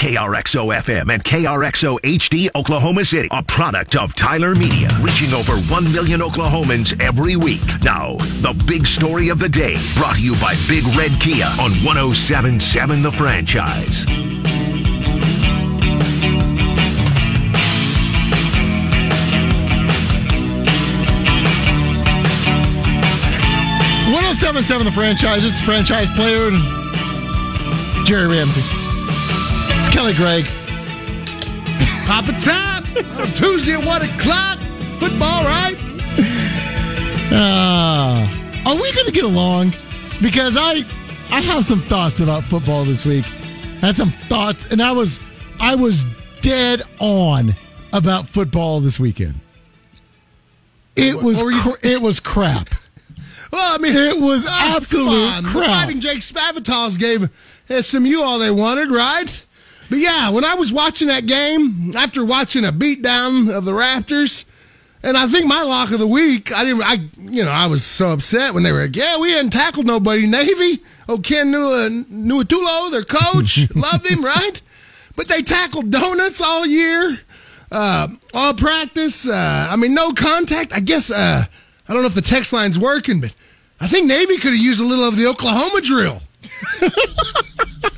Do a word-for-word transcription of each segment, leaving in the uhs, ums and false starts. K R X O F M and K R X O H D Oklahoma City, a product of Tyler Media, reaching over one million Oklahomans every week. Now, the big story of the day, brought to you by Big Red Kia on one oh seven point seven The Franchise. one oh seven point seven The Franchise. This is Franchise Player and Jerry Ramsey. It's Kelly Gregg. Papa time on Tuesday at one o'clock. Football, right? Uh, are we going to get along? Because I I have some thoughts about football this week. I had some thoughts, and I was I was dead on about football this weekend. It what, was what you- cr- it was crap. Well, I mean, it was absolute crap. Fighting Jake Spavital gave S M U all they wanted, right? But yeah, when I was watching that game, after watching a beatdown of the Raptors, and I think my lock of the week, I didn't, I, you know, I was so upset when they were like, yeah, we hadn't tackled nobody. Navy, oh, Ken Niumatalolo, their coach, love him, right? But they tackled donuts all year, uh, all practice. Uh, I mean, no contact. I guess, uh, I don't know if the text line's working, but I think Navy could have used a little of the Oklahoma drill.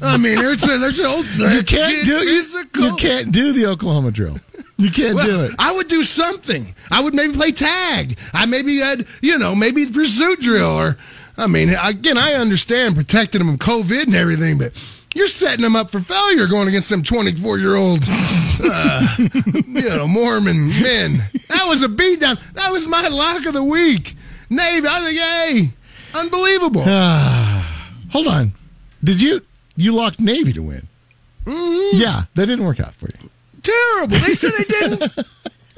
I mean, there's a, there's an old you can't do physical. You can't do the Oklahoma drill. You can't well, do it. I would do something. I would maybe play tag. I maybe had you know maybe the pursuit drill, or I mean, again, I understand protecting them from COVID and everything, but you're setting them up for failure going against them twenty-four-year-old, uh, you know, Mormon men. That was a beatdown. That was my lock of the week. Navy, I think, hey, unbelievable. Uh, hold on. Did you, you locked Navy to win? Mm-hmm. Yeah, that didn't work out for you. Terrible. They said they didn't.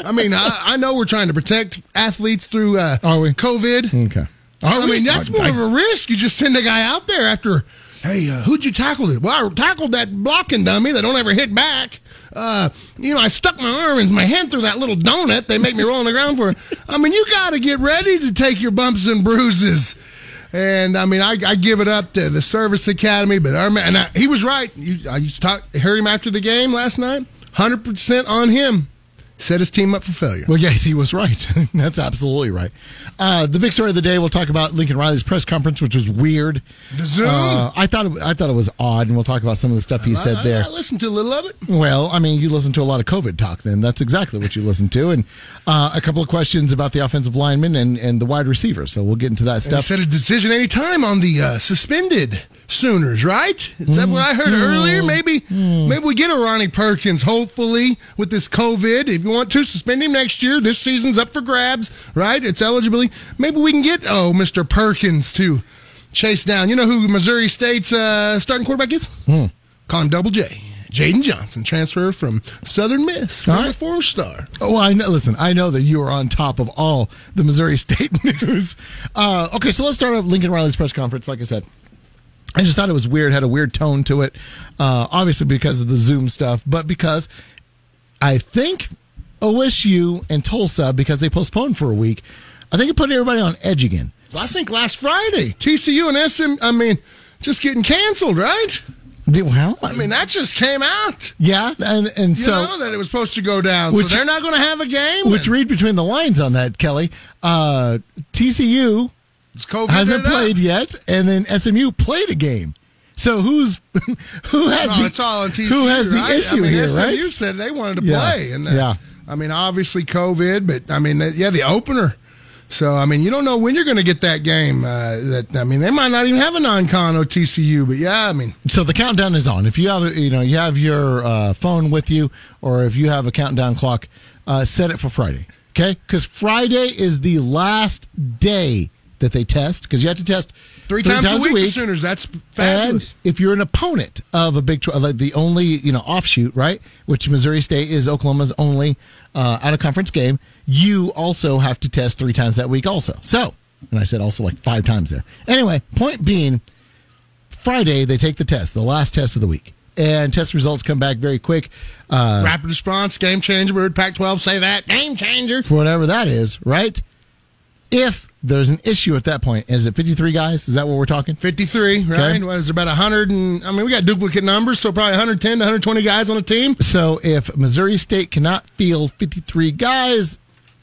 I mean, I, I know we're trying to protect athletes through uh, Are we? COVID. Okay. Are I we? mean, that's more of a risk. You just send a guy out there after... Hey, uh, who'd you tackle it? Well, I tackled that blocking dummy that don't ever hit back. Uh, you know, I stuck my arm and my hand through that little donut. They make me roll on the ground for it. I mean, you got to get ready to take your bumps and bruises. And, I mean, I, I give it up to the service academy. But our man, and I, he was right. You, I used to talk, heard him after the game last night. one hundred percent on him. Set his team up for failure. Well, yes, he was right. That's absolutely right. Uh, the big story of the day, we'll talk about Lincoln Riley's press conference, which was weird. The Zoom? Uh, I, thought it, I thought it was odd, and we'll talk about some of the stuff he I, said I, there. I listened to a little of it. Well, I mean, you listened to a lot of COVID talk then. That's exactly what you listened to. And uh, a couple of questions about the offensive lineman and, and the wide receiver. So we'll get into that and stuff. He said a decision any time on the uh, suspended Sooners, right? Is that mm. what I heard mm. earlier? Maybe mm. maybe we get a Ronnie Perkins, hopefully, with this COVID. If you want to, suspend him next year. This season's up for grabs, right? It's eligibility. Maybe we can get, oh, Mister Perkins to chase down. You know who Missouri State's uh, starting quarterback is? Mm. Call him Double J. Jaden Johnson, transfer from Southern Miss, right. A four-star. Oh, I know. Listen, I know that you are on top of all the Missouri State news. Uh, okay, so let's start up Lincoln Riley's press conference, like I said. I just thought it was weird, had a weird tone to it, uh, obviously because of the Zoom stuff, but because I think O S U and Tulsa, because they postponed for a week, I think it put everybody on edge again. Well, I think last Friday, T C U and S M U, I mean, just getting canceled, right? Well, I mean, that just came out. Yeah, and, and you so... You know that it was supposed to go down, which, so they're not going to have a game. Which, and, read between the lines on that, Kelly. Uh, T C U... hasn't played yet, and then S M U played a game. So who's who has no, no, the it's all on T C U, who has right? the issue I mean, here? S M U right? said they wanted to yeah. play, and uh, yeah, I mean obviously COVID, but I mean yeah, the opener. So I mean you don't know when you're going to get that game. Uh, that I mean they might not even have a non-con or T C U, but yeah, I mean. So the countdown is on. If you have you know you have your uh, phone with you, or if you have a countdown clock, uh, set it for Friday, okay? Because Friday is the last day that they test, because you have to test three, three times, times a week. week. The Sooners, that's fabulous. And if you're an opponent of a Big twelve, like the only you know offshoot, right? Which Missouri State is Oklahoma's only uh, out of conference game. You also have to test three times that week, also. So, and I said also like five times there. Anyway, point being, Friday they take the test, the last test of the week, and test results come back very quick. Uh, Rapid response, game changer. We heard Pac twelve say that game changer for whatever that is, right? If there's an issue at that point. Is it fifty-three guys? Is that what we're talking? fifty-three, right? Okay. Well, there's about one hundred, and I mean, we got duplicate numbers, so probably one hundred ten to one hundred twenty guys on a team. So if Missouri State cannot field fifty-three guys,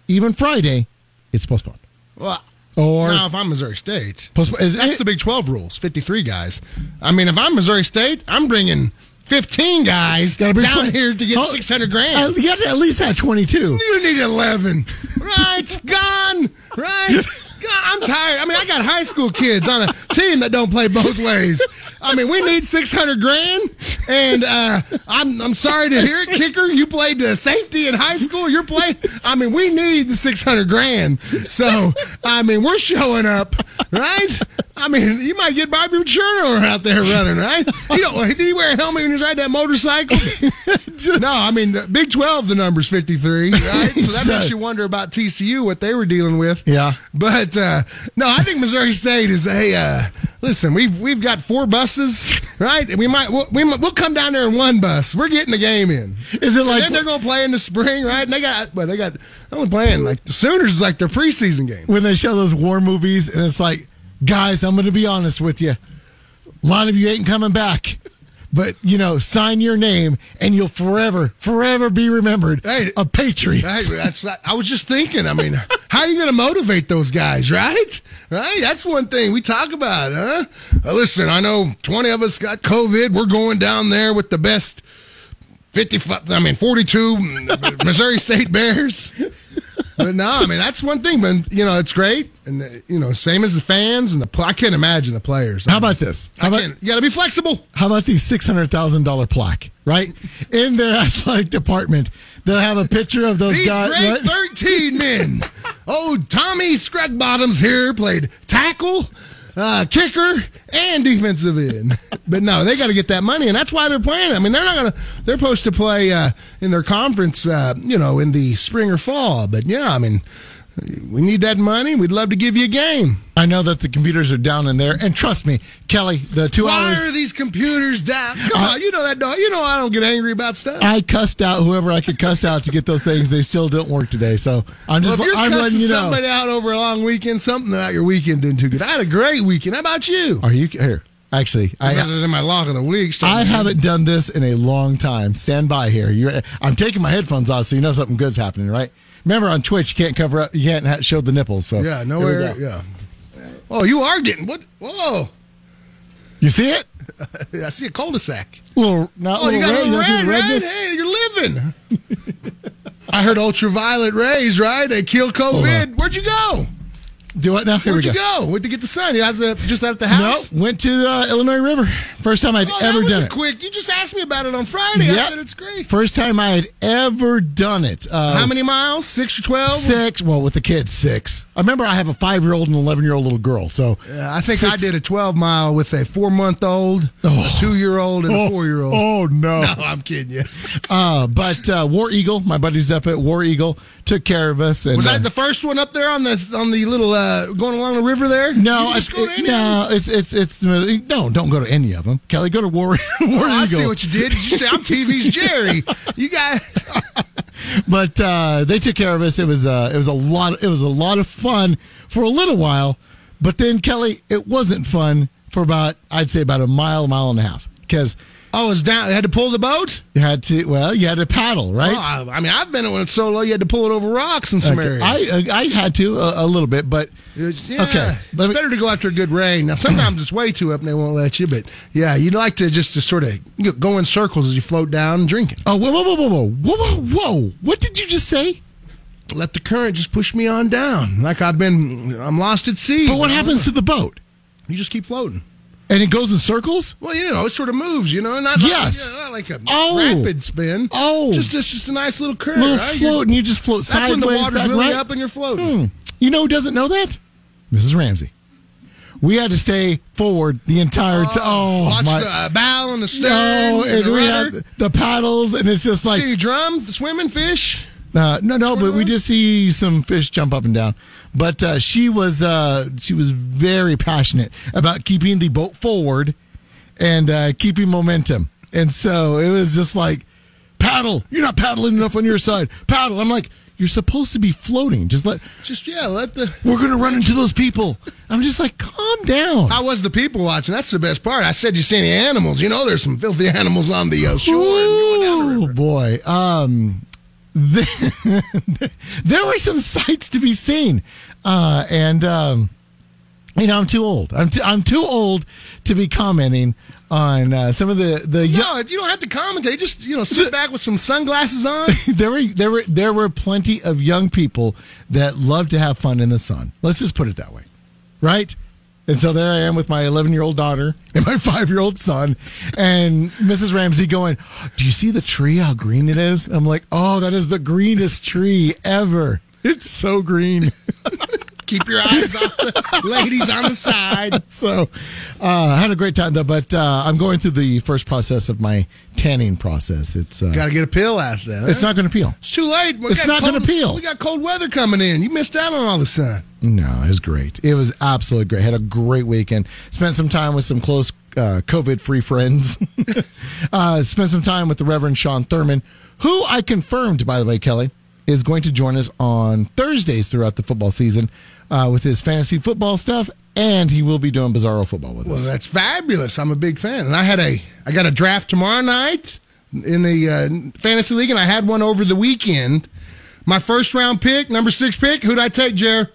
even Friday, it's postponed. Well, or now if I'm Missouri State, postponed, is, that's it, the Big twelve rules, fifty-three guys. I mean, if I'm Missouri State, I'm bringing fifteen guys down twenty here to get oh, six hundred grand. You got to at least have twenty-two. You need eleven. Right? Gone. Right? God, I'm tired. I mean, I got high school kids on a team that don't play both ways. I mean, we need six hundred grand, and uh, I'm I'm sorry to hear it, kicker. You played the safety in high school. You're playing. I mean, we need the six hundred grand. So, I mean, we're showing up, right? I mean, you might get Bobby Petrino out there running, right? You don't. Did he wear a helmet when you ride that motorcycle? Just, no, I mean, the Big twelve, the number's fifty-three, right? So that so, makes you wonder about T C U, what they were dealing with. Yeah, but. Uh, no, I think Missouri State is a. Uh, listen, we've we've got four buses, right? And we might we'll, we, we'll come down there in one bus. We're getting the game in. Is it like and they're going to play in the spring, right? And they got well, they got only playing like the Sooners is like their preseason game. When they show those war movies, and it's like, guys, I'm going to be honest with you, a lot of you ain't coming back. But, you know, sign your name, and you'll forever, forever be remembered hey, a patriot. Hey, that's not, I was just thinking, I mean, how are you going to motivate those guys, right? Right? That's one thing we talk about, huh? Uh, listen, I know twenty of us got COVID. We're going down there with the best fifty-five, I mean, forty-two Missouri State Bears. But no, I mean, that's one thing. But, you know, it's great. And, the, you know, same as the fans. and the pl- I can't imagine the players. I How mean, about this? How about, you got to be flexible. How about the six hundred thousand dollars plaque, right? In their athletic department, they'll have a picture of those These guys. These great right? thirteen men. Oh, Tommy Scrugbottoms here played tackle, uh, kicker, and defensive end. But, no, they got to get that money, and that's why they're playing. I mean, they're not going to – they're supposed to play uh, in their conference, uh, you know, in the spring or fall. But, yeah, I mean, we need that money. We'd love to give you a game. I know that the computers are down in there, and trust me, Kelly, the two Why hours – Why are these computers down? Come uh, on, you know that dog. You know I don't get angry about stuff. I cussed out whoever I could cuss out to get those things. They still don't work today, so I'm just well, if you're I'm letting you know. Somebody out over a long weekend, something about your weekend didn't too good. I had a great weekend. How about you? Are you – here. Actually, I, other than my log of the week, I haven't done this in a long time. Stand by here. You're, I'm taking my headphones off, so you know something good's happening, right? Remember, on Twitch, you can't cover up, you can't show the nipples. So yeah, nowhere. Yeah. Oh, you are getting what? Whoa! You see it? I see a cul-de-sac. Little, not oh, little you got red, a red, red, red. Hey, you're living. I heard ultraviolet rays. Right? They kill COVID. Where'd you go? Do what now? Here Where'd we go. you go? Went to get the sun. You out the, just out at the house? No, went to uh, Illinois River. First time I'd oh, ever done it. Quick. You just asked me about it on Friday. Yep. I said it's great. First time I had ever done it. Uh, How many miles? Six or twelve? Six. Well, with the kids, six. I remember I have a five-year-old and an eleven-year-old little girl. So yeah, I think six. I did a twelve-mile with a four-month-old, oh. a two-year-old, and oh. a four-year-old. Oh, no. No, I'm kidding you. uh, but uh, War Eagle, my buddy's up at War Eagle, took care of us. And, was that uh, the first one up there on the, on the little... Uh, Uh, going along the river there? No, it's, it, no, it's it's it's no. Don't go to any of them, Kelly. Go to War, War oh, Eagle. I see what you did. You say I'm T V's Jerry. You guys, but uh, they took care of us. It was uh, it was a lot. It was a lot of fun for a little while, but then Kelly, it wasn't fun for about I'd say about a mile, mile and a half because. Oh, it was down. You had to pull the boat? You had to, well, you had to paddle, right? Oh, I, I mean, I've been when it's so low, you had to pull it over rocks in some okay. areas. I, I had to a, a little bit, but. It's, yeah, okay. It's me, better to go after a good rain. Now, sometimes it's way too up and they won't let you, but yeah, you'd like to just to sort of you know, go in circles as you float down and drink it. Oh, whoa, whoa, whoa, whoa, whoa, whoa, whoa, whoa. What did you just say? Let the current just push me on down. Like I've been, I'm lost at sea. But what know? happens to the boat? You just keep floating. And it goes in circles? Well, you know, it sort of moves, you know, not, yes. like, you know, not like a oh. rapid spin. Oh. Just, just, just a nice little curve. A little right? float, and you just float That's sideways. That's when the water's back, really right? up and you're floating. Hmm. You know who doesn't know that? Missus Ramsey. We had to stay forward the entire time. Oh, oh, watch my. the uh, bow and the stern. No, and, and the we rudder. had the paddles, and it's just like. See drum, swimming, fish? Uh, no, no, swimming. But we just see some fish jump up and down. But uh, she was uh, she was very passionate about keeping the boat forward and uh, keeping momentum. And so it was just like, paddle. You're not paddling enough on your side. Paddle. I'm like, you're supposed to be floating. Just let, just yeah, let the. We're gonna run into those people. I'm just like, calm down. I was the people watching. That's the best part. I said, you see any animals? You know, there's some filthy animals on the uh, shore. Oh boy. Um, the, there were some sights to be seen, uh, and um, you know, I'm too old. I'm too, I'm too old to be commenting on uh, some of the the young... No, you don't have to commentate. Just, you know, sit back with some sunglasses on. there were there were there were plenty of young people that love to have fun in the sun. Let's just put it that way, right? And so there I am with my eleven-year-old daughter and my five-year-old son, and Missus Ramsey going, "Do you see the tree? How green it is!" I'm like, "Oh, that is the greenest tree ever. It's so green." Keep your eyes off the ladies on the side. So uh, I had a great time, though, but uh, I'm going through the first process of my tanning process. It's uh, got to get a peel out there. Huh? It's not going to peel. It's too late. We it's not going to peel. We got cold weather coming in. You missed out on all the sun. No, it was great. It was absolutely great. Had a great weekend. Spent some time with some close uh, COVID-free friends. uh, spent some time with the Reverend Sean Thurman, who I confirmed, by the way, Kelly, is going to join us on Thursdays throughout the football season uh, with his fantasy football stuff, and he will be doing Bizarro Football with well, us. Well, that's fabulous. I'm a big fan. And I had a I got a draft tomorrow night in the uh, fantasy league, and I had one over the weekend. My first round pick, number six pick, who'd I take, Jer?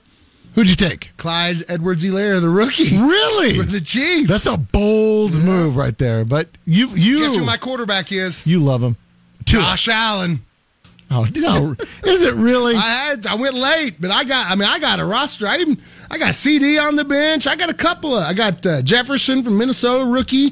Who'd you take? Clyde Edwards-Helaire, the rookie. Really? For the Chiefs. That's a bold yeah. move right there. But you, you guess who my quarterback is? You love him. Josh Allen. Oh no! Is it really? I had, I went late, but I got. I mean, I got a roster. I even I got C D on the bench. I got a couple of. I got uh, Jefferson from Minnesota, rookie.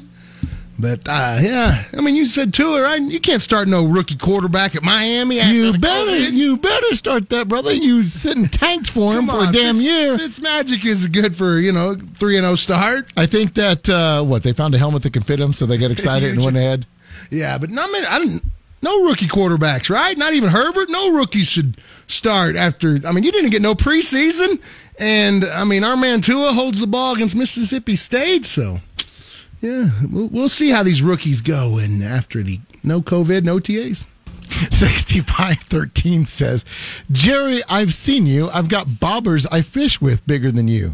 But uh, yeah, I mean, you said Tua, right? You can't start no rookie quarterback at Miami. You better, COVID. you better start that, brother. You sitting tanked for him on, for a damn Fitz, year. Fitzmagic is good for you know three and zero start. I think that uh, what they found a helmet that could fit him, so they got excited and went ahead. Yeah, but not many. I didn't. No rookie quarterbacks, right? Not even Herbert. No rookies should start after. I mean, you didn't get no preseason. And, I mean, our man Tua holds the ball against Mississippi State. So, yeah, we'll, we'll see how these rookies go. And after the no COVID, no T As. sixty-five thirteen says, Jerry, I've seen you. I've got bobbers I fish with bigger than you.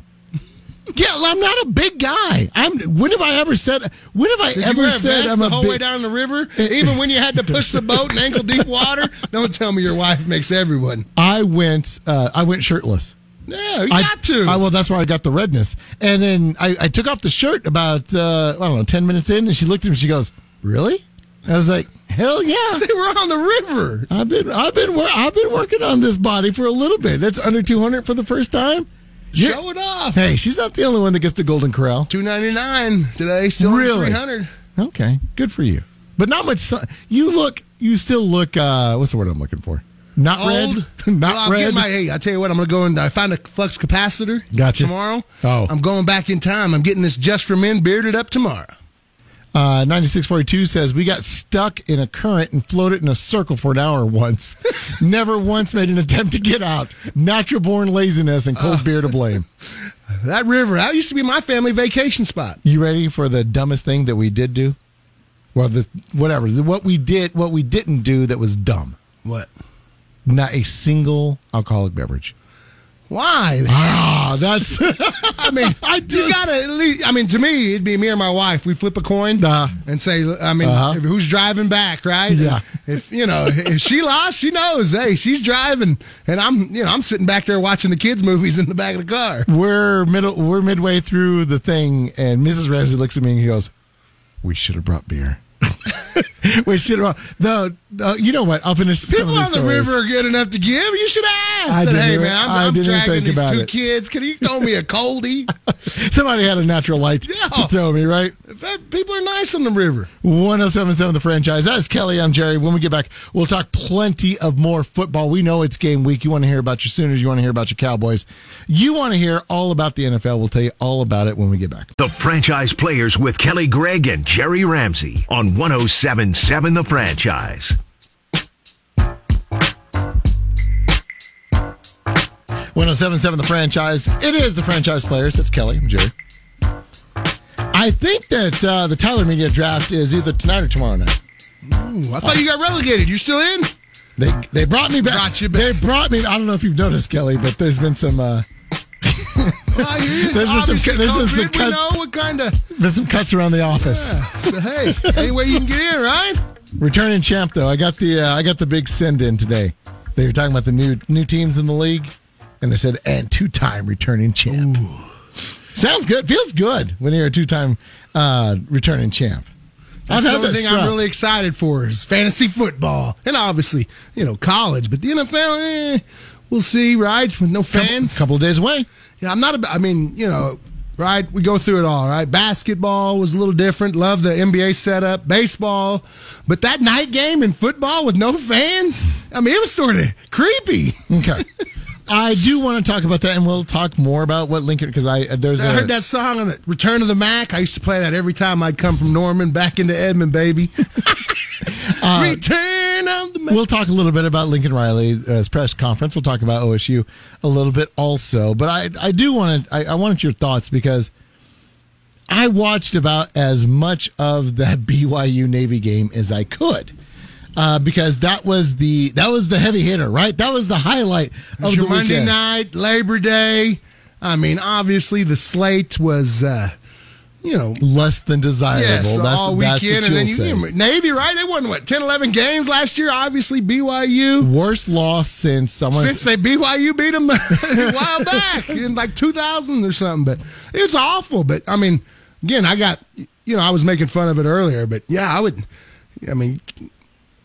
Yeah, I'm not a big guy. I'm. When have I ever said? When have I Did ever said I'm the a whole big... way down the river? Even when you had to push the boat in ankle deep water. Don't tell me your wife makes everyone. I went. Uh, I went shirtless. Yeah, you got I, to. I, well, that's where I got the redness. And then I, I took off the shirt about uh, I don't know ten minutes in, and she looked at me. She goes, "Really?" I was like, "Hell yeah!" Say we're on the river. I've been. I've been. I've been working on this body for a little bit. That's under two hundred for the first time. You're, Show it off. Hey, she's not the only one that gets the Golden Corral. two ninety-nine today, still really? three hundred. Okay, good for you. But not much sun. You look, you still look, uh, what's the word I'm looking for? Not Old. red. Not well, I'm red. My, hey, I tell you what, I'm going to go and I find a flux capacitor gotcha. tomorrow. Oh. I'm going back in time. I'm getting this Just for Men bearded up tomorrow. Uh, ninety-six forty-two says, we got stuck in a current and floated in a circle for an hour once. Never once made an attempt to get out. Natural born laziness and cold uh, beer to blame. That river, that used to be my family vacation spot. You ready for the dumbest thing that we did do? Well, the, whatever. What we did, what we didn't do that was dumb. What? Not a single alcoholic beverage. Why? Ah, that's. I mean, I just, you gotta. At least, I mean, to me, it'd be me and my wife. We flip a coin uh, and say, I mean, uh-huh. if, who's driving back, right? Yeah. And if you know, if she lost, she knows. Hey, she's driving, and I'm, you know, I'm sitting back there watching the kids' movies in the back of the car. We're middle. We're midway through the thing, and Missus Ramsey looks at me and he goes, "We should have brought beer." We should have. The uh, you know what? I'll finish. People some of the on the stories. River are good enough to give. You should ask. I said, hey man, I'm, I I'm dragging these two it. kids. Can you throw me a coldie? Somebody had a natural light yeah. to throw me, right? That, people are nice on the river. one oh seven point seven The Franchise. That's Kelly. I'm Jerry. When we get back, we'll talk plenty of more football. We know it's game week. You want to hear about your Sooners. You want to hear about your Cowboys. You want to hear all about the N F L. We'll tell you all about it when we get back. The Franchise Players with Kelly Gregg and Jerry Ramsey on one oh seven point seven The Franchise. one oh seven point seven The Franchise. It is The Franchise Players. It's Kelly. I'm Jerry. I think that uh, the Tyler Media draft is either tonight or tomorrow night. Oh, I thought you got relegated. You still in? They they brought me back. Brought you back. They brought me. I don't know if you've noticed, Kelly, but there's been some. Uh, well, there's been some. There's been some cuts. We know what kind of. There's some cuts around the office. Yeah. So hey, any way you can get in, right? Returning champ though, I got the uh, I got the big send in today. They were talking about the new new teams in the league, and they said, and two time returning champ. Ooh. Sounds good. Feels good when you're a two time uh, returning champ. That's the only thing I'm really excited for is fantasy football. And obviously, you know, college. But the N F L, eh, we'll see, right? With no fans. A couple of days away. Yeah, I'm not, a, I mean, you know, right? We go through it all, right? Basketball was a little different. Love the N B A setup. Baseball. But that night game in football with no fans, I mean, it was sort of creepy. Okay. I do want to talk about that, and we'll talk more about what Lincoln, because I there's I a, heard that song on it, Return of the Mac. I used to play that every time I'd come from Norman back into Edmond, baby. uh, Return of the Mac. We'll talk a little bit about Lincoln Riley's press conference. We'll talk about O S U a little bit also. But I, I do want to, I, I wanted your thoughts, because I watched about as much of that B Y U Navy game as I could. Uh, because that was the that was the heavy hitter, right? That was the highlight of the Monday night, Labor Day. I mean, obviously the slate was, uh, you know, less than desirable. Yeah, so that's, all weekend, that's and then you, you Navy, right? They won what ten, eleven games last year. Obviously, B Y U worst loss since someone since they B Y U beat them a while back in like two thousand or something. But it's awful. But I mean, again, I got you know I was making fun of it earlier, but yeah, I would. I mean.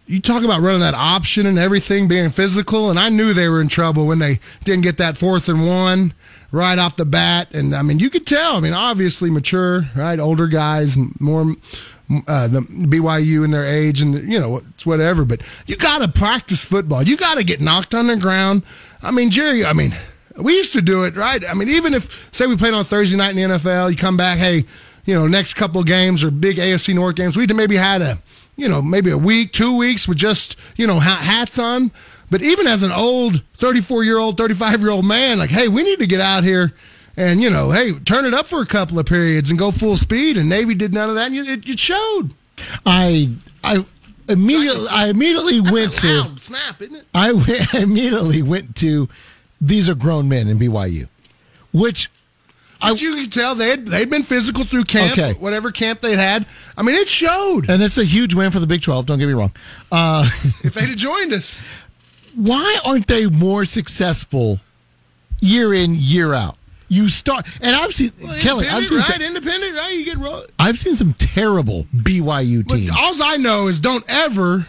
You talk about running that option and everything being physical, and I knew they were in trouble when they didn't get that fourth and one right off the bat. And, I mean, you could tell. I mean, obviously mature, right, older guys, more uh, the B Y U in their age and, you know, it's whatever. But you got to practice football. You got to get knocked on the ground. I mean, Jerry, I mean, we used to do it, right? I mean, even if, say we played on Thursday night in the N F L, you come back, hey, you know, next couple of games or big A F C North games, we'd maybe had a, you know, maybe a week, two weeks with just, you know, hats on. But even as an old thirty-four-year-old, thirty-five-year-old man, like, hey, we need to get out here and, you know, hey, turn it up for a couple of periods and go full speed. And Navy did none of that, and it, it showed. I I immediately I immediately went to... That's a loud snap, isn't it? I, went, I immediately went to, these are grown men in B Y U, which... But you could tell they'd, they'd been physical through camp, okay. Whatever camp they'd had. I mean, it showed. And it's a huge win for the Big twelve, don't get me wrong. Uh, if they'd have joined us. Why aren't they more successful year in, year out? You start, and I've seen, well, Kelly, I've seen, right? Some, independent, right? You get rolled. I've seen some terrible B Y U teams. But all I know is don't ever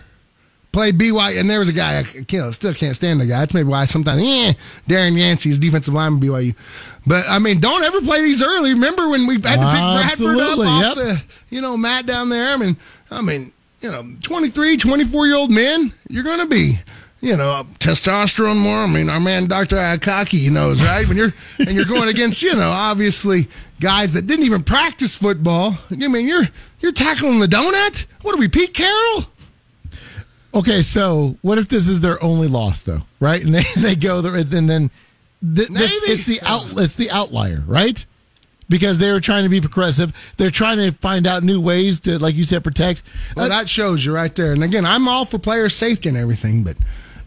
play B Y U. And there was a guy, I can't, still can't stand the guy. That's maybe why sometimes, eh, Darren Yancey is defensive lineman B Y U. But, I mean, don't ever play these early. Remember when we had to pick Bradford up off the, you know, Matt down there? I mean, I mean, you know, twenty-three, twenty-four-year-old men, you're going to be, you know, testosterone more. I mean, our man Doctor Akaki knows, right? When you're and you're going against, you know, obviously guys that didn't even practice football. I mean, you're you're tackling the donut? What are we, Pete Carroll? Okay, so what if this is their only loss, though, right? And they, they go there, and then th- it's the out, it's the outlier, right? Because they were trying to be progressive. They're trying to find out new ways to, like you said, protect. Well, uh, that shows you right there. And, again, I'm all for player safety and everything, but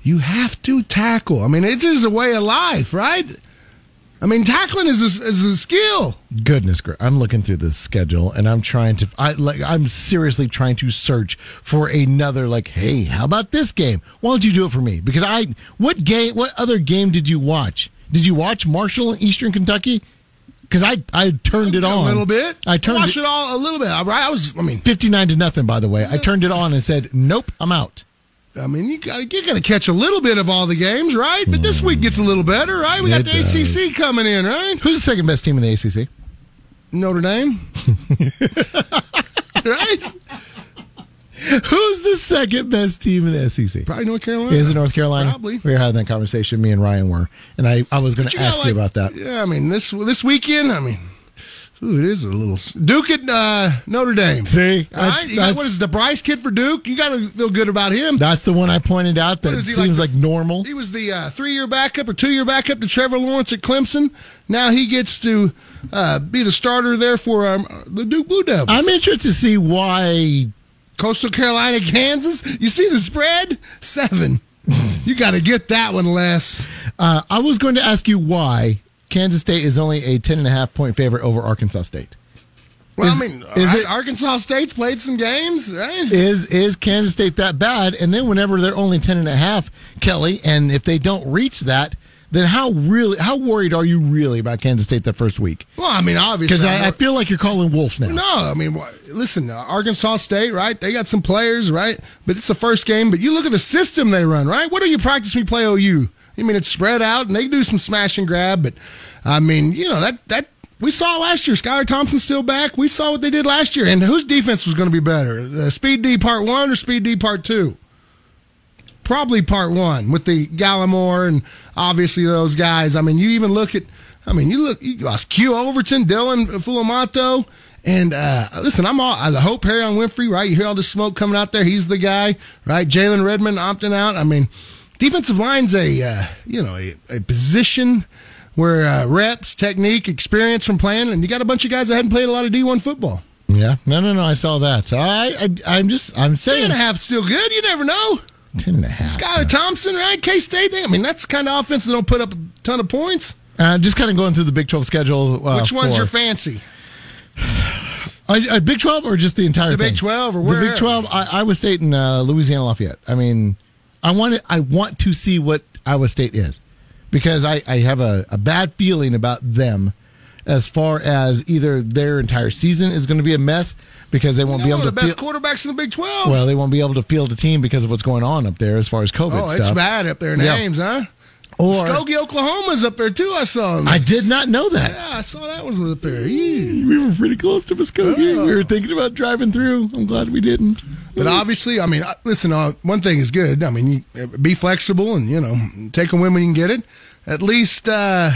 you have to tackle. I mean, it is a way of life, right? I mean, tackling is a, is a skill. Goodness, I'm looking through this schedule, and I'm trying to. I like. I'm seriously trying to search for another. Like, hey, how about this game? Why don't you do it for me? Because I. What game? What other game did you watch? Did you watch Marshall and Eastern Kentucky? Because I, I turned it on a little bit. I turned I watched it, it all a little bit. I, I was. I mean, fifty-nine to nothing. By the way, I turned it on and said, "Nope, I'm out." I mean, you gotta, you're going to catch a little bit of all the games, right? But this week gets a little better, right? We got the A C C coming in, right? Who's the second best team in the A C C? Notre Dame. Right? Who's the second best team in the S E C? Probably North Carolina. Is it North Carolina? Probably. We were having that conversation, me and Ryan were. And I, I was going to ask you about that. Yeah, I mean, this this weekend, I mean... Ooh, it is a little... Duke at uh, Notre Dame. See? That's, right? you got, what is the Bryce kid for Duke? You got to feel good about him. That's the one I pointed out that seems like, the, like normal. He was the uh, three-year backup or two-year backup to Trevor Lawrence at Clemson. Now he gets to uh, be the starter there for um, the Duke Blue Devils. I'm interested to see why Coastal Carolina, Kansas. You see the spread? Seven. You got to get that one, Les. Uh, I was going to ask you why Kansas State is only a ten and a half point favorite over Arkansas State. Well, is, I mean, is it, Arkansas State's played some games, right? Is is Kansas State that bad? And then whenever they're only ten and a half, Kelly, and if they don't reach that, then how really how worried are you really about Kansas State that first week? Well, I mean, obviously. Because I, I feel like you're calling Wolf now. No, I mean, listen, Arkansas State, right? They got some players, right? But it's the first game. But you look at the system they run, right? What do you practice when you play O U? I mean, it's spread out, and they do some smash and grab. But, I mean, you know, that that we saw last year. Skylar Thompson's still back. We saw what they did last year. And whose defense was going to be better, the Speed D Part one or Speed D Part two? Probably part one with the Gallimore and obviously those guys. I mean, you even look at, I mean, you look, you lost Q Overton, Dylan Fulimato, and uh, listen, I'm all, I hope Harrion Winfrey, right? You hear all this smoke coming out there. He's the guy, right? Jalen Redmond opting out. I mean, defensive line's a, uh, you know, a, a position where uh, reps, technique, experience from playing, and you got a bunch of guys that hadn't played a lot of D one football. Yeah. No, no, no. I saw that. I, I I'm just, I'm saying. Ten and a half's still good. You never know. Ten and a half. Skylar Thompson, right? K-State. They, I mean, that's the kind of offense that don't put up a ton of points. Uh, just kind of going through the Big twelve schedule. Uh, Which one's for... your fancy? I, I, Big twelve or just the entire the thing? The Big twelve or where? The Big twelve, I, Iowa State and uh, Louisiana Lafayette. I mean, I want to, I want to see what Iowa State is because I, I have a, a bad feeling about them as far as either their entire season is going to be a mess because they won't yeah, be able to... One of the best field... quarterbacks in the Big twelve. Well, they won't be able to field a team because of what's going on up there as far as COVID oh, stuff. Oh, it's bad up there in yeah. Ames, huh? Or... Muskogee, Oklahoma's up there, too, I saw them. I did not know that. Yeah, I saw that one up there. Yeah. We were pretty close to Muskogee. Oh. We were thinking about driving through. I'm glad we didn't. But obviously, I mean, listen, uh, one thing is good. I mean, you, be flexible and, you know, take a win when you can get it. At least... Uh,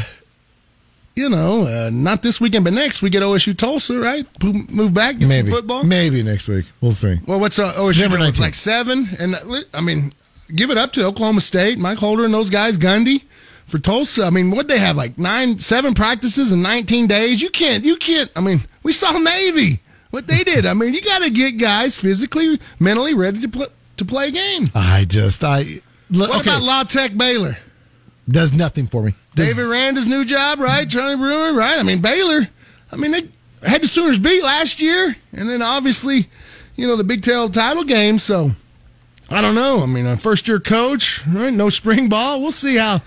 You know, uh, not this weekend, but next we get O S U Tulsa, right? Move back, get maybe, some football. Maybe next week. We'll see. Well, what's uh, O S U? Like seven. And, I mean, give it up to Oklahoma State, Mike Holder and those guys, Gundy, for Tulsa. I mean, what'd they have, like nine, seven practices in nineteen days? You can't, you can't. I mean, we saw Navy, what they did. I mean, you got to get guys physically, mentally ready to, pl- to play a game. I just, I. Look, what okay. about La Tech Baylor? Does nothing for me. Does... David Randa's new job, right? Charlie Brewer, right? I mean, Baylor. I mean, they had the Sooners beat last year, and then obviously, you know, the Big Ten title game. So, I don't know. I mean, a first-year coach, right? No spring ball. We'll see how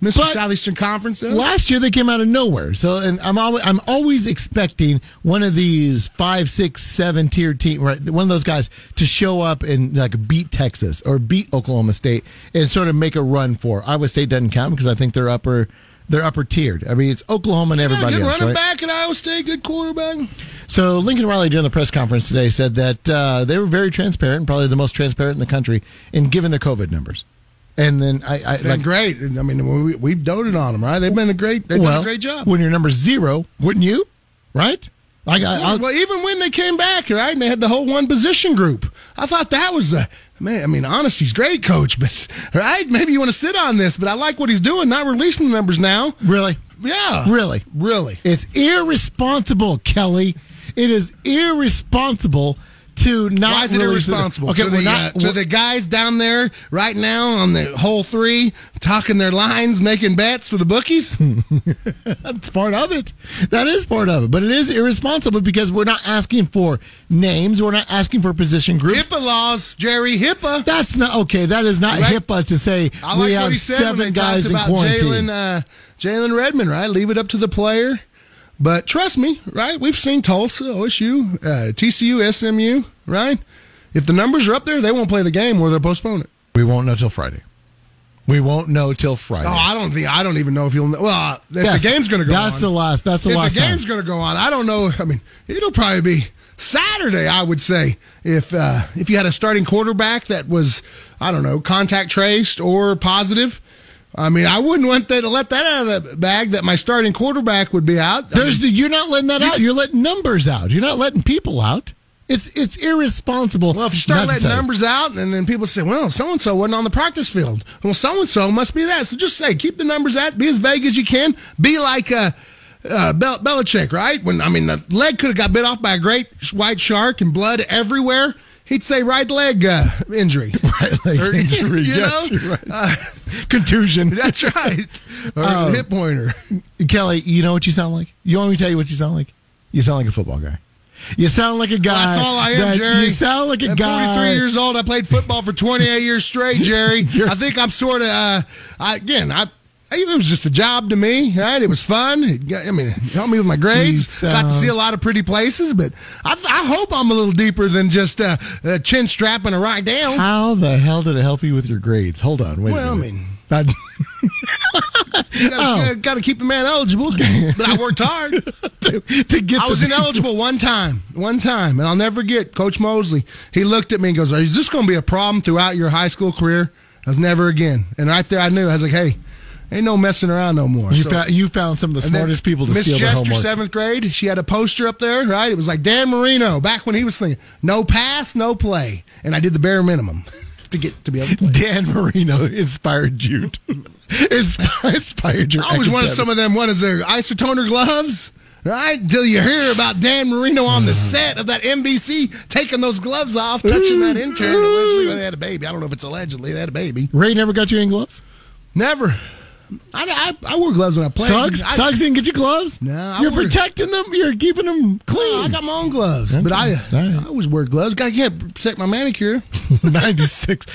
Mister But Southeastern Conference does. Last year, they came out of nowhere. So, and I'm always, I'm always expecting one of these five, six, seven tier team, right? One of those guys to show up and like beat Texas or beat Oklahoma State and sort of make a run for. Iowa State doesn't count because I think they're upper. They're upper tiered. I mean, it's Oklahoma and everybody else, right? Good running back at Iowa State, good quarterback. So Lincoln Riley during the press conference today said that uh, they were very transparent, probably the most transparent in the country, in giving the COVID numbers. And then I, I been like, great. I mean, we, we've doted on them, right? They've been a great. They've well, done a great job. When you're number zero, wouldn't you? Right? I, I, I, well, even when they came back, right, and they had the whole one position group, I thought that was a man. I mean, honesty's great, coach, but right, maybe you want to sit on this, but I like what he's doing, not releasing the numbers now. Really? Yeah. Really? Really? It's irresponsible, Kelly. It is irresponsible. To not Why is it irresponsible? Okay, to, the, not, uh, to the guys down there right now on the hole three, talking their lines, making bets for the bookies? That's part of it. That is part of it. But it is irresponsible because we're not asking for names. We're not asking for position groups. HIPAA laws, Jerry, HIPAA. That's not, okay, that is not right. HIPAA to say I like we have seven guys in quarantine. Jalen, uh, Jalen Redmond, right? Leave it up to the player. But trust me, right? We've seen Tulsa, O S U, uh, T C U, S M U, right? If the numbers are up there, they won't play the game or they'll postpone it. We won't know till Friday. We won't know till Friday. Oh, I don't think I don't even know if you'll know. Well, if yes, the game's going to go that's on. That's the last. That's the if last. If the game's going to go on, I don't know. I mean, it'll probably be Saturday, I would say, if uh, if you had a starting quarterback that was, I don't know, contact traced or positive. I mean, I wouldn't want that to let that out of the bag that my starting quarterback would be out. There's I mean, the, you're not letting that you, out. You're letting numbers out. You're not letting people out. It's it's irresponsible. Well, if you start letting numbers out, and then people say, well, so-and-so wasn't on the practice field. Well, so-and-so must be that. So just say, keep the numbers out. Be as vague as you can. Be like a... Uh, Bel- Belichick, right? When I mean, the leg could have got bit off by a great white shark and blood everywhere. he'd say right leg uh, injury. Right leg or, injury, you yes, know? You're right. Uh, Contusion. That's right. Or um, hip pointer. Kelly, you know what you sound like? You want me to tell you what you sound like? You sound like a football guy. You sound like a guy. Well, that's all I am, that, Jerry. You sound like a At guy. I'm forty-three years old. I played football for twenty-eight years straight, Jerry. I think I'm sort of, uh, I, again, I... it was just a job to me, right? It was fun. It got, I mean, it helped me with my grades. Got to see a lot of pretty places, but I, I hope I'm a little deeper than just a, a chin strap and a right down. How the hell did it help you with your grades? Hold on, wait well, a minute. I mean, you gotta, oh. gotta keep the man eligible. But I worked hard to, to get. I was ineligible one time, one time, and I'll never forget. Coach Mosley, he looked at me and goes, "Is this going to be a problem throughout your high school career?" I was never again, and right there I knew. I was like, "Hey. Ain't no messing around no more." You, so, found, you found some of the smartest people to Miz steal Chester, their homework. Miss Chester, seventh grade, she had a poster up there, right? It was like Dan Marino, back when he was thinking, no pass, no play. And I did the bare minimum to get to be able to play. Dan Marino inspired you. To, inspired, inspired your I always academic. Wanted some of them, what is there, isotoner gloves, right? Until you hear about Dan Marino on the set of that N B C taking those gloves off, touching that intern. Allegedly, well, they had a baby. I don't know if it's allegedly. They had a baby. Ray never got you any gloves? Never. I, I, I wore gloves when I played. Suggs? I, Suggs didn't get you gloves? No. I You're wore, protecting them? You're keeping them clean? No, I got my own gloves. Okay. But I right. I always wear gloves. I can't protect my manicure. ninety-six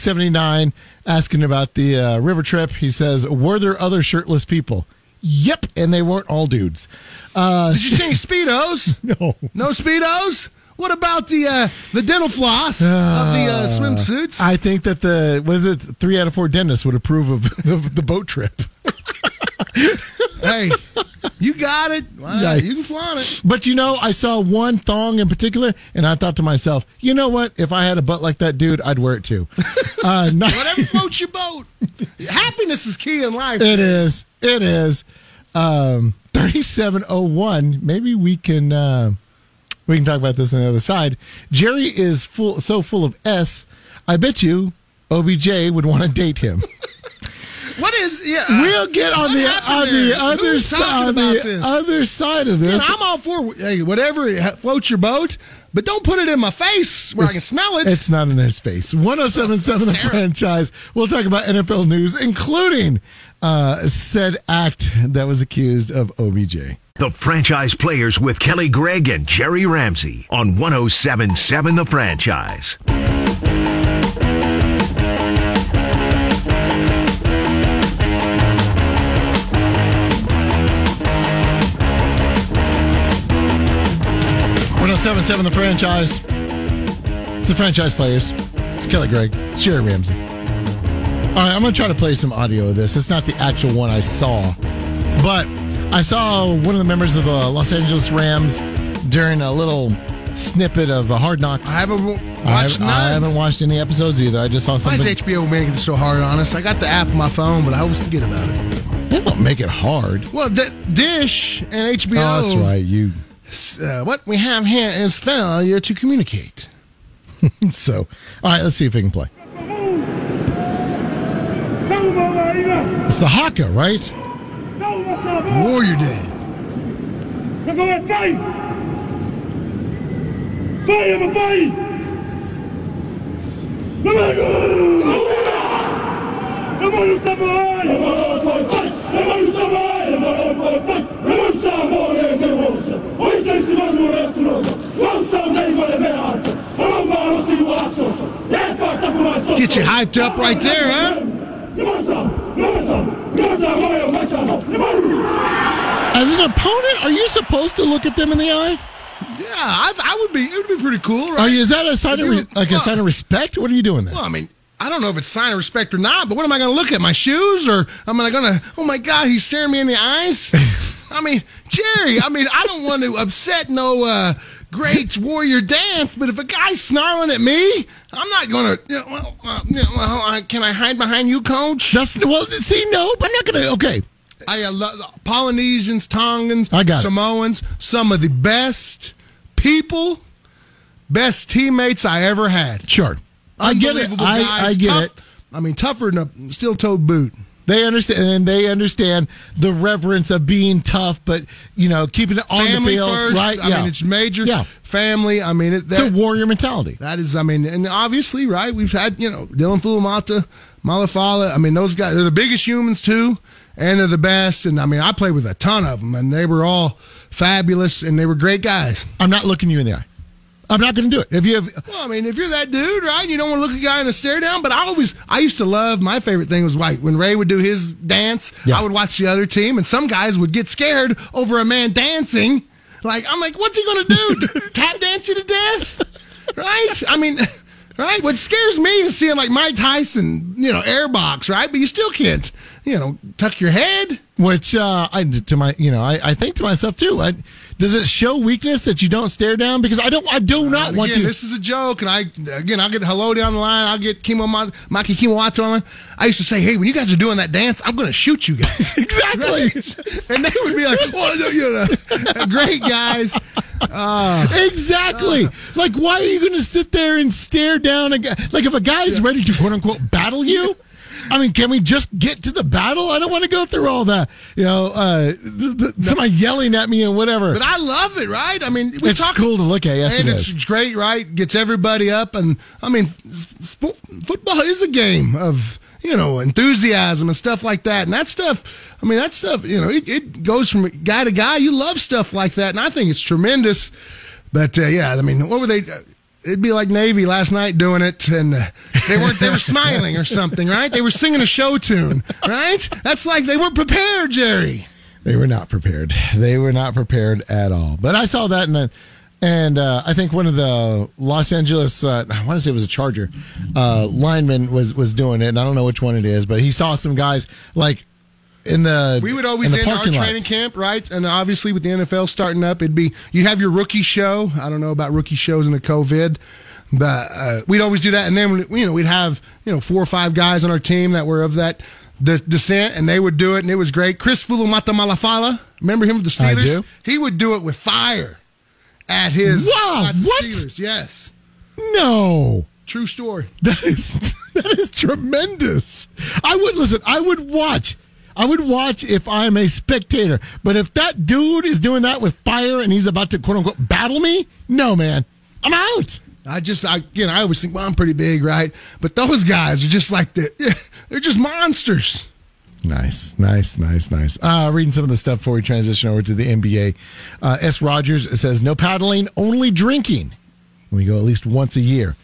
seventy-nine, asking about the uh, river trip. He says, were there other shirtless people? Yep. And they weren't all dudes. Uh, Did you see any Speedos? No. No Speedos? What about the uh, the dental floss uh, of the uh, swimsuits? I think that the was it three out of four dentists would approve of the, the boat trip. Hey, you got it. Well, yeah. You can flaunt it. But you know, I saw one thong in particular, and I thought to myself, you know what? If I had a butt like that dude, I'd wear it too. Uh, not- Whatever floats your boat. Happiness is key in life. It is. It is. Um, thirty-seven oh one. Maybe we can. Uh, We can talk about this on the other side. Jerry is full, so full of S. I bet you O B J would want to date him. What is? Yeah, we'll get on the on the other side. On the other side of this, I'm all for hey, whatever floats your boat, but don't put it in my face where it's, I can smell it. It's not in his face. one oh seven point seven The Franchise. We'll talk about N F L news, including uh, said act that was accused of O B J. The Franchise Players with Kelly Gregg and Jerry Ramsey on one oh seven point seven The Franchise. one oh seven point seven The Franchise. It's The Franchise Players. It's Kelly Gregg. It's Jerry Ramsey. All right, I'm going to try to play some audio of this. It's not the actual one I saw, but I saw one of the members of the Los Angeles Rams during a little snippet of the Hard Knocks. I haven't watched I, none. I haven't watched any episodes either. I just saw something. Why is H B O making it so hard on us? I got the app on my phone, but I always forget about it. They don't make it hard. Well, the Dish and H B O. Oh, that's right. You. Uh, what we have here is failure to communicate. So, all right, let's see if we can play. It's the haka, right? Warrior dance. Get you hyped up right there, huh? As an opponent, are you supposed to look at them in the eye? Yeah, I, I would be. It would be pretty cool, right? Are you, is that a sign of re, like well, a sign of respect? What are you doing there? Well, I mean, I don't know if it's a sign of respect or not. But what am I going to look at? My shoes, or am I going to? Oh my God, he's staring me in the eyes. I mean, Jerry. I mean, I don't want to upset no uh, great warrior dance, but if a guy's snarling at me, I'm not gonna. You know, well, uh, you know, well uh, can I hide behind you, Coach? That's well. See, no, I'm not gonna. Okay. I love Polynesians, Tongans, I got Samoans, it. Some of the best people, best teammates I ever had. Sure. I get it. I, guys, I get tough, it. I mean, tougher than a steel-toed boot. They understand, and they understand the reverence of being tough, but you know, keeping it on family the field, first, right? I yeah. mean, it's major yeah. family. I mean, it, that, it's a warrior mentality. That is, I mean, and obviously, right? We've had you know Dylan Fulumata, Malafala. I mean, those guys, they're the biggest humans too, and they're the best. And I mean, I played with a ton of them, and they were all fabulous, and they were great guys. I'm not looking you in the eye. I'm not going to do it. If you have, well, I mean, if you're that dude, right? You don't want to look a guy in a stare down. But I always, I used to love. My favorite thing was like when Ray would do his dance. Yeah. I would watch the other team, and some guys would get scared over a man dancing. Like I'm like, what's he going to do? Tap dance you to death, right? I mean, right. What scares me is seeing like Mike Tyson, you know, airbox, right? But you still can't, you know, tuck your head. Which uh, I to my, you know, I, I think to myself too. I, Does it show weakness that you don't stare down? Because I don't, I do not uh, again, want to. This is a joke, and I again, I'll get hello down the line. I'll get Kimo Maki Kimowato on. I used to say, hey, when you guys are doing that dance, I'm going to shoot you guys. Exactly, right? And they would be like, oh, you know, great guys. Uh, exactly. Uh, like, why are you going to sit there and stare down a guy? Like, if a guy's yeah. ready to quote unquote battle you. I mean, can we just get to the battle? I don't want to go through all that, you know, uh, th- th- no. somebody yelling at me and whatever. But I love it, right? I mean, we it's talk, cool to look at, yes, and it is. It's great, right? Gets everybody up, and I mean, sp- football is a game of you know enthusiasm and stuff like that, and that stuff. I mean, that stuff, you know, it, it goes from guy to guy. You love stuff like that, and I think it's tremendous. But uh, yeah, I mean, what were they? Uh, It'd be like Navy last night doing it, and uh, they weren't. They were smiling or something, right? They were singing a show tune, right? That's like they weren't prepared, Jerry. They were not prepared. They were not prepared at all. But I saw that, and and uh, I think one of the Los Angeles, uh, I want to say it was a Charger uh, lineman was was doing it, and I don't know which one it is, but he saw some guys like. In the we would always end our training camp, right? And obviously with the N F L starting up, it'd be you have your rookie show. I don't know about rookie shows in the COVID, but uh, we'd always do that. And then you know we'd have you know four or five guys on our team that were of that descent, and they would do it, and it was great. Chris Fulumata Malafala, remember him with the Steelers? I do. He would do it with fire at his wow, at the what? Steelers. Yes, no. True story. That is that is tremendous. I would listen. I would watch. I would watch if I'm a spectator, but if that dude is doing that with fire and he's about to quote unquote battle me, no man, I'm out. I just, I you know, I always think, well, I'm pretty big, right? But those guys are just like the, they're just monsters. Nice, nice, nice, nice. Uh, reading some of the stuff before we transition over to the N B A. Uh, S. Rogers says no paddling, only drinking. We go at least once a year.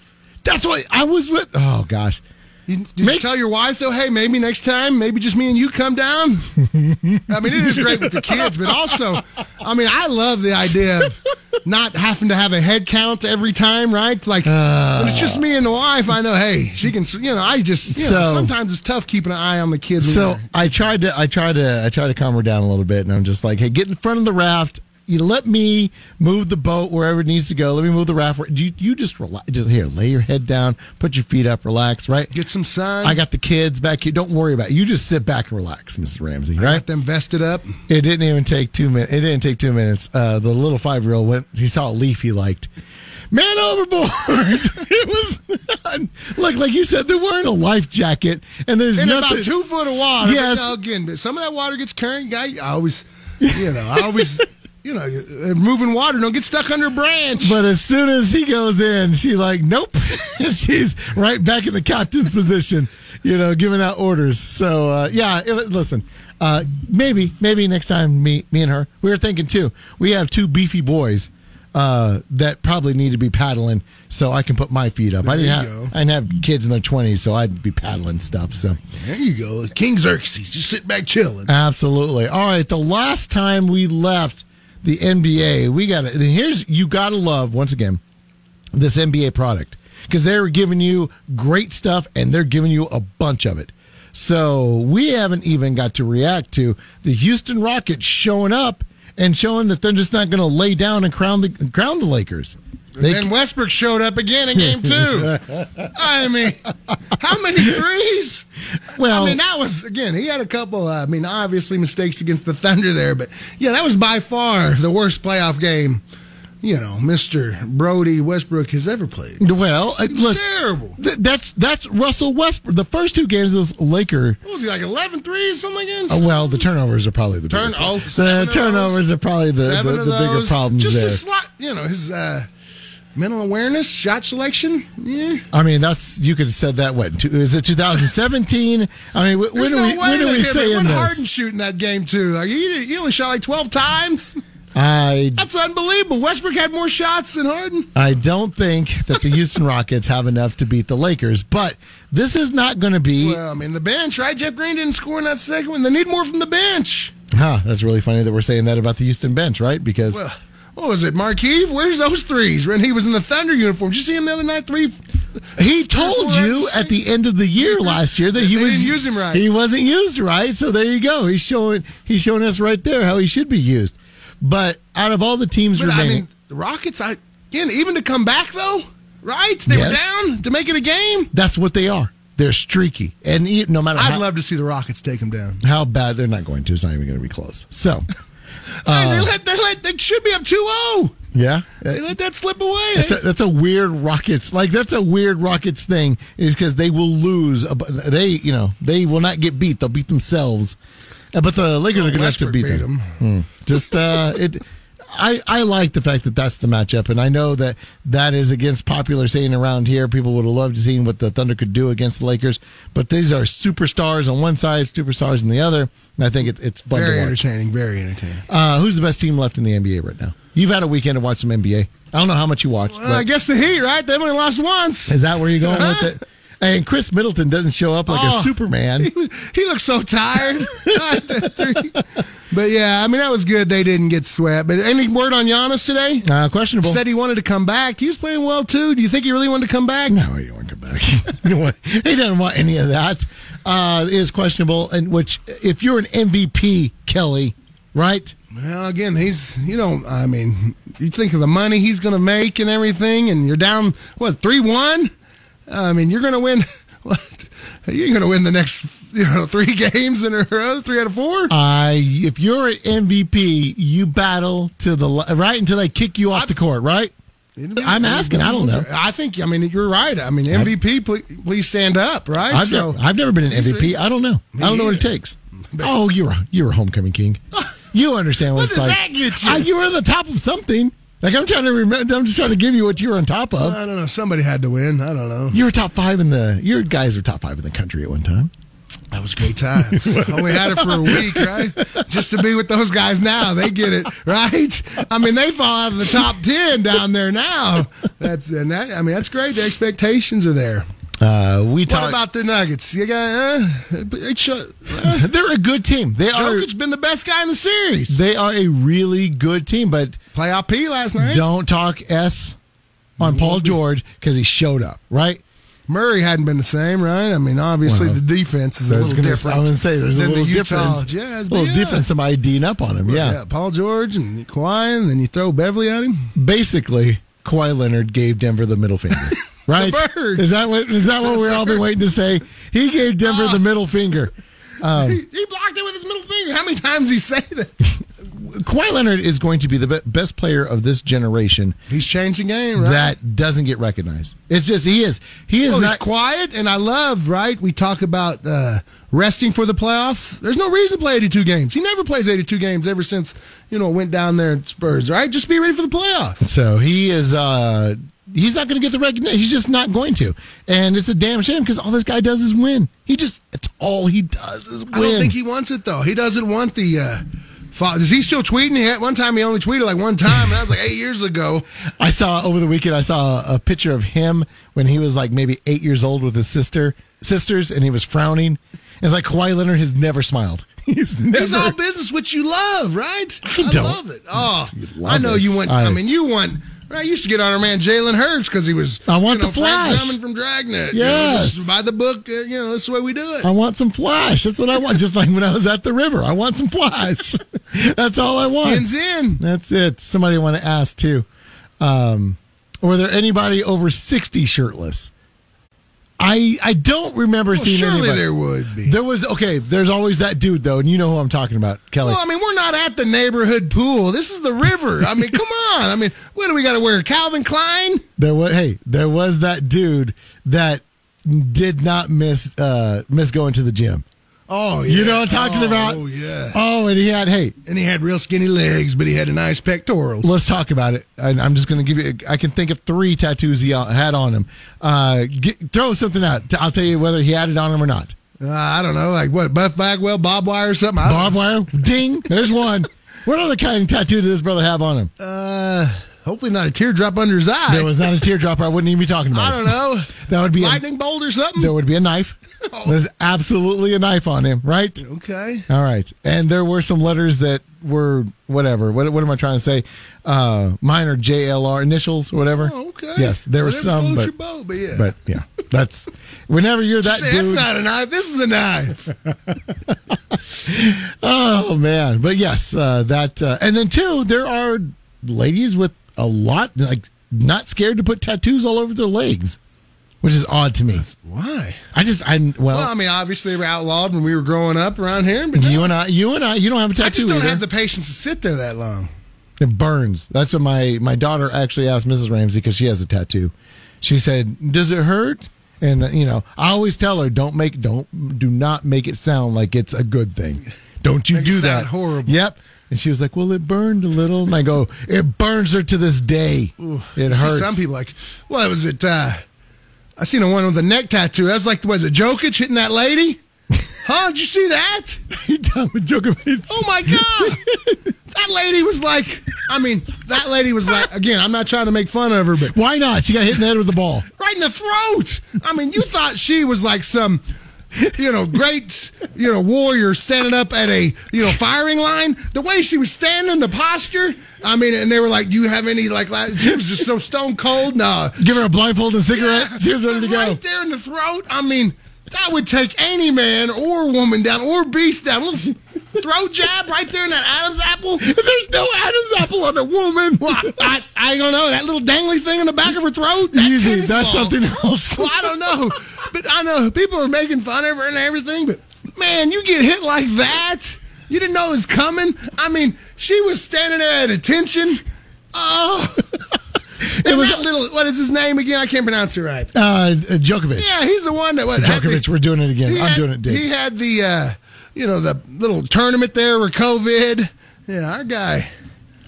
That's why I was with. Oh gosh. You, did make, you tell your wife, though, hey, maybe next time, maybe just me and you come down? I mean, it is great with the kids, but also, I mean, I love the idea of not having to have a head count every time, right? Like, uh, when it's just me and the wife, I know, hey, she can, you know, I just, you so, know, sometimes it's tough keeping an eye on the kids. So I tried to, I tried to, I tried to calm her down a little bit, and I'm just like, hey, get in front of the raft. You let me move the boat wherever it needs to go. Let me move the raft. You, you just relax. Just here, lay your head down, put your feet up, relax, right? Get some sun. I got the kids back here. Don't worry about it. You just sit back and relax, Missus Ramsey, right? I got them vested up. It didn't even take two minutes. It didn't take two minutes. Uh, the little five-year-old went. He saw a leaf he liked. Man overboard. It was look like you said they're wearing a life jacket and there's and nothing. About two foot of water. Yes. But again, but some of that water gets current. I always, you know, I always. You know, moving water, don't get stuck under a branch. But as soon as he goes in, she like, nope. She's right back in the captain's position, you know, giving out orders. So, uh, yeah, it, listen, uh, maybe, maybe next time me me and her, we were thinking, too, we have two beefy boys uh, that probably need to be paddling so I can put my feet up. There I didn't have go. I didn't have kids in their twenties, so I'd be paddling stuff. So there you go. King Xerxes, just sit back chilling. Absolutely. All right, the last time we left the N B A, we got it. And here's, you got to love, once again, this N B A product. Because they're giving you great stuff, and they're giving you a bunch of it. So we haven't even got to react to the Houston Rockets showing up and showing that they're just not going to lay down and crown the, crown the Lakers. They and then Westbrook showed up again in game two. I mean, how many threes? Well, I mean, that was, again, he had a couple, uh, I mean, obviously mistakes against the Thunder there. But, yeah, that was by far the worst playoff game you know, Mister Brody Westbrook has ever played. Well, it's let's, terrible. Th- that's that's Russell Westbrook. The first two games of this Laker. What was he, like eleven threes or something against? Uh, well, the turnovers are probably the Turn- bigger problem. Oh, the turnovers are probably the, the, the, the bigger problems Just there. Just a slot, you know, his uh, mental awareness, shot selection. Yeah. I mean, that's you could have said that, what, two, is it two thousand seventeen? I mean, wh- when no are we, when are we saying this? Harden shooting that game, too. Like, he, he only shot like twelve times. I, That's unbelievable. Westbrook had more shots than Harden. I don't think that the Houston Rockets have enough to beat the Lakers, but this is not going to be... Well, I mean, the bench, right? Jeff Green didn't score in that second one. They need more from the bench. Huh. That's really funny that we're saying that about the Houston bench, right? Because... Well, what was it, Markeith? Where's those threes? When he was in the Thunder uniform. Did you see him the other night? Three. He told you at the end of the year last year that he was didn't use him right. He wasn't used right. So there you go. He's showing. He's showing us right there how he should be used. But out of all the teams but, remaining, I mean, the Rockets. I again, even to come back though, right? They yes. were down to make it a game. That's what they are. They're streaky, and no matter. I'd how, love to see the Rockets take them down. How bad? They're not going to. It's not even going to be close. So. Uh, they, let, they, let, they should be up two oh. Yeah. They let that slip away. That's, eh? a, that's a weird Rockets. Like, that's a weird Rockets thing is because they will lose. A, they, you know, they will not get beat. They'll beat themselves. But the Lakers oh, are going to have to beat, beat them. them. Hmm. Just, uh, it. I, I like the fact that that's the matchup, and I know that that is against popular saying around here. People would have loved to see what the Thunder could do against the Lakers, but these are superstars on one side, superstars on the other, and I think it, it's fun very to watch. entertaining, very entertaining. Uh, who's the best team left in the N B A right now? You've had a weekend to watch some N B A. I don't know how much you watched. Well, I guess the Heat, right? They only lost once. Is that where you're going uh-huh. with it? And Chris Middleton doesn't show up like oh, a Superman. He, he looks so tired. But, yeah, I mean, that was good. They didn't get swept. But any word on Giannis today? Uh, questionable. He said he wanted to come back. He was playing well, too. Do you think he really wanted to come back? No, he didn't want to come back. you know what? He doesn't want any of that. Uh, is questionable, and which, if you're an M V P, Kelly, right? Well, again, he's, you know, I mean, you think of the money he's going to make and everything, and you're down, what, three one? I mean, you're going to win. What? You're going to win the next, you know, three games in a row, three out of four. I, uh, if you're an M V P, you battle to the right until they kick you off I, the court, right? I'm asking. I don't know. I think. I mean, you're right. I mean, M V P, please, please stand up, right? I've, so, never, I've never been an M V P. I don't know. I don't know what it takes. Oh, you're a, you're a homecoming king. You understand what, what it's like. What does that get you? I, you were at the top of something. Like, I'm trying to remember, I'm just trying to give you what you were on top of. I don't know. Somebody had to win. I don't know. You were top five in the, your guys were top five in the country at one time. That was great times. Only had it for a week, right? Just to be with those guys now. They get it, right? I mean, they fall out of the top ten down there now. That's, and that, I mean, that's great. The expectations are there. Uh, we talk- What about the Nuggets? You got, uh, it's, uh, they're a good team. They Jokic's are, been the best guy in the series. They are a really good team, but playoff P last night. Don't talk S on Paul George because he showed up, right? Murray hadn't been the same, right? I mean, obviously well, the defense is a little gonna, different. I was going to say there's a little the difference. Yeah, a little yeah. difference. Somebody D'ing up on him, right, yeah. yeah. Paul George and Kawhi, and then you throw Beverly at him. Basically, Kawhi Leonard gave Denver the middle finger. Right? The bird. Is that what is that what we've all been waiting to say? He gave Denver oh. the middle finger. Um, he, he blocked it with his middle finger. How many times did he say that? Kawhi Leonard is going to be the be- best player of this generation. He's changed the game, right? That doesn't get recognized. It's just he is. He is well, not he's quiet, and I love, right? We talk about uh, resting for the playoffs. There's no reason to play eighty-two games. He never plays eighty-two games ever since, you know, went down there at Spurs, right? Just be ready for the playoffs. So he is... Uh, He's not going to get the recognition. He's just not going to. And it's a damn shame because all this guy does is win. He just, it's all he does is win. I don't think he wants it, though. He doesn't want the, uh, follow- is he still tweeting? He had, one time he only tweeted like one time, and that was like eight years ago. I saw, over the weekend, I saw a picture of him when he was like maybe eight years old with his sister, sisters, and he was frowning. It's like Kawhi Leonard has never smiled. He's, never... He's all business, which you love, right? I, I don't. love it. Oh, love I know it. you want, I... I mean, you want. Right, you used to get on our man Jalen Hurts because he was I want you know, the flash coming from Dragnet. Yes, you know, just by the book, uh, you know that's the way we do it. I want some flash. That's what I want. Just like when I was at the river, I want some flash. That's all I want. Skins in. That's it. Somebody want to ask too. Um, were there anybody over sixty shirtless? I, I don't remember well, seeing surely anybody. There would be. There was, okay, there's always that dude, though, and you know who I'm talking about, Kelly. Well, I mean, we're not at the neighborhood pool. This is the river. I mean, come on. I mean, what do we got to wear, Calvin Klein? There was, hey, there was that dude that did not miss uh, miss going to the gym. Oh, yeah. You know what I'm talking oh, about? Oh, yeah. Oh, and he had, hey. And he had real skinny legs, but he had a nice pectorals. Let's talk about it. I, I'm just going to give you, I can think of three tattoos he had on him. Uh, get, throw something out. I'll tell you whether he had it on him or not. Uh, I don't know. Like what? Buff Bagwell, barbed wire or something? Barbed wire? Ding. There's one. What other kind of tattoo did this brother have on him? Uh... Hopefully not a teardrop under his eye. There was not a teardrop. I wouldn't even be talking about it. I don't know. That would be lightning a, bolt or something. There would be a knife. Oh. There's absolutely a knife on him, right? Okay. All right. And there were some letters that were whatever. What, what am I trying to say? Uh, mine are J L R initials or whatever. Oh, okay. Yes, there were some. But, your boat, but, yeah. but yeah, that's whenever you're that Say, dude. That's not a knife. This is a knife. Oh man, but yes, uh, that uh, and then too, there are ladies with a lot, like, not scared to put tattoos all over their legs, which is odd to me. Why? I just, I, well. Well, I mean, obviously they were outlawed when we were growing up around here. But you no. and I, you and I, you don't have a tattoo I just don't either. Have the patience to sit there that long. It burns. That's what my, my daughter actually asked Missus Ramsey, because she has a tattoo. She said, does it hurt? And, you know, I always tell her, don't make, don't, do not make it sound like it's a good thing. Don't you make do it sound that. Horrible. Yep. And she was like, well, it burned a little. And I go, it burns her to this day. Ooh, it hurts. Some people like, well, it was it. Uh, I seen a one with a neck tattoo. That was like, was it Jokic hitting that lady? Huh? Did you see that? You're done with Jokic. Oh, my God. That lady was like, I mean, that lady was like, again, I'm not trying to make fun of her, but. Why not? She got hit in the head with the ball. Right in the throat. I mean, you thought she was like some. You know, great, you know, warrior standing up at a, you know, firing line. The way she was standing, the posture. I mean, and they were like, do you have any, like, she was just so stone cold. Nah. Give her a blindfold and a cigarette. Yeah, she was ready to go. Right there in the throat. I mean, that would take any man or woman down or beast down. Look, throat jab right there in that Adam's apple. There's no Adam's apple on a woman. Well, I, I, I don't know. That little dangly thing in the back of her throat. That Easy. That's ball. Something else. Well, I don't know. But I know people are making fun of her and everything, but man, you get hit like that. You didn't know it was coming. I mean, she was standing there at attention. Oh. It and was that little, what is his name again? I can't pronounce it right. Uh, Djokovic. Yeah, he's the one that. What, Djokovic, the, we're doing it again. I'm had, doing it, Dave. He had the, uh, you know, the little tournament there with COVID. Yeah, our guy.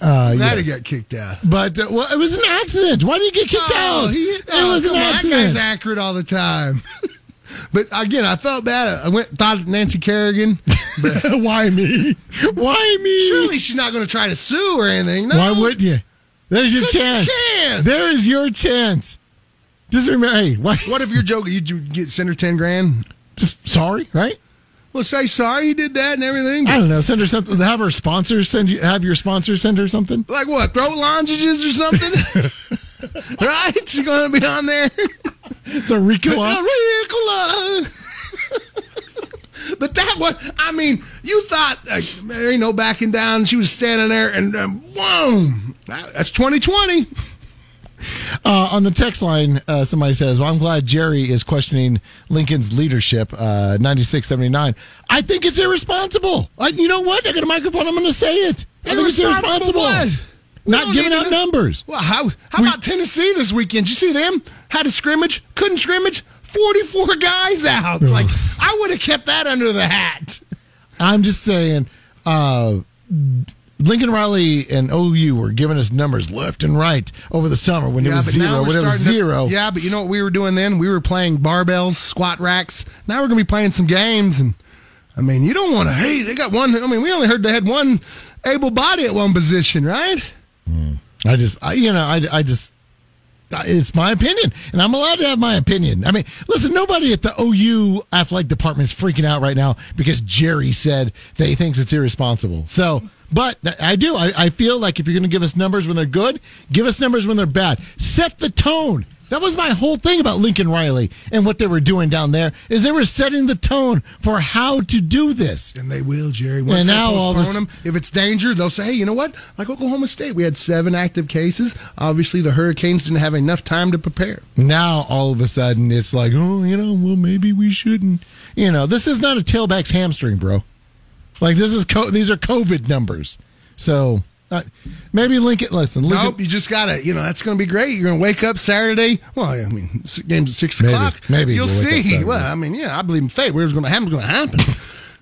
Uh, Glad yeah. he got kicked out. But, uh, well, it was an accident. Why did he get kicked oh, out? He, it oh, was an accident. That guy's accurate all the time. But, again, I felt bad. I went thought of Nancy Kerrigan. But why me? Why me? Surely she's not going to try to sue or anything. No. Why would you? There's your chance. chance. There is your chance. Just remember, hey. Why? What if you're joking? You get send her ten grand? Just sorry, right? Well, say sorry you did that and everything. I don't know. Send her something. Have her sponsor send you. Have your sponsor send her something. Like what? Throat lozenges or something? Right? She's going to be on there. It's a Ricola. A Ricola. But that one, I mean, you thought uh, there ain't no backing down. She was standing there and um, boom. That's twenty twenty. Uh, on the text line, uh, somebody says, well, I'm glad Jerry is questioning Lincoln's leadership, uh, ninety-six seventy-nine. I think it's irresponsible. I, you know what? I got a microphone. I'm going to say it. I think it's irresponsible. What? Not giving out numbers. Well, how, how we, about Tennessee this weekend? Did you see them? Had a scrimmage. Couldn't scrimmage. forty-four guys out. Like, I would have kept that under the hat. I'm just saying, uh... Lincoln Riley and O U were giving us numbers left and right over the summer when yeah, it was zero. When it was zero. To, yeah, but you know what we were doing then? We were playing barbells, squat racks. Now we're going to be playing some games. And, I mean, you don't want to, hey, they got one. I mean, we only heard they had one able body at one position, right? Mm. I just, I, you know, I, I just, I, it's my opinion. And I'm allowed to have my opinion. I mean, listen, nobody at the O U athletic department is freaking out right now because Jerry said that he thinks it's irresponsible. So. But I do. I, I feel like if you're going to give us numbers when they're good, give us numbers when they're bad. Set the tone. That was my whole thing about Lincoln Riley and what they were doing down there, is they were setting the tone for how to do this. And they will, Jerry. Once and they now postpone all this- them, if it's danger, they'll say, hey, you know what? Like Oklahoma State, we had seven active cases. Obviously, the Hurricanes didn't have enough time to prepare. Now, all of a sudden, it's like, oh, you know, well, maybe we shouldn't. You know, this is not a tailback's hamstring, bro. Like, this is co- these are COVID numbers. So... Uh, maybe Lincoln, listen. Lincoln, nope, you just got to, you know, that's going to be great. You're going to wake up Saturday. Well, I mean, game's at six o'clock. Maybe. You'll, you'll see. Well, I mean, yeah, I believe in fate. Whatever's going to happen is going to happen.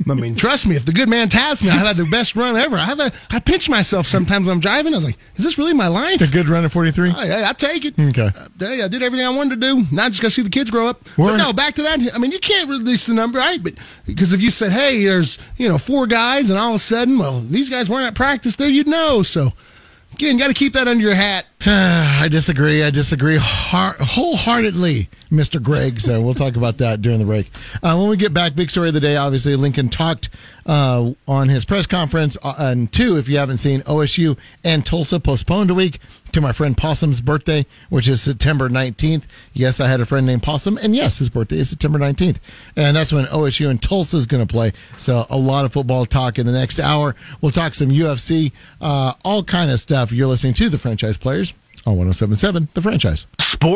I mean, trust me, if the good man taps me, I've had the best run ever. I have a, I pinch myself sometimes when I'm driving. I was like, is this really my life? The good run at forty-three? I, I, I take it. Okay. I, I did everything I wanted to do. Now I just got to see the kids grow up. We're but no, back to that. I mean, you can't release the number, right? But because if you said, hey, there's, you know, four guys, and all of a sudden, well, these guys weren't at practice there, you'd know. So, again, got to keep that under your hat. I disagree. I disagree Heart- wholeheartedly, Mister Gregg. So we'll talk about that during the break. Uh, when we get back, big story of the day, obviously, Lincoln talked uh, on his press conference. Uh, and two, if you haven't seen, O S U and Tulsa postponed a week to my friend Possum's birthday, which is September nineteenth. Yes, I had a friend named Possum. And yes, his birthday is September nineteenth. And that's when O S U and Tulsa is going to play. So a lot of football talk in the next hour. We'll talk some U F C, uh, all kind of stuff. You're listening to The Franchise Players on one oh seven point seven The Franchise. Sports.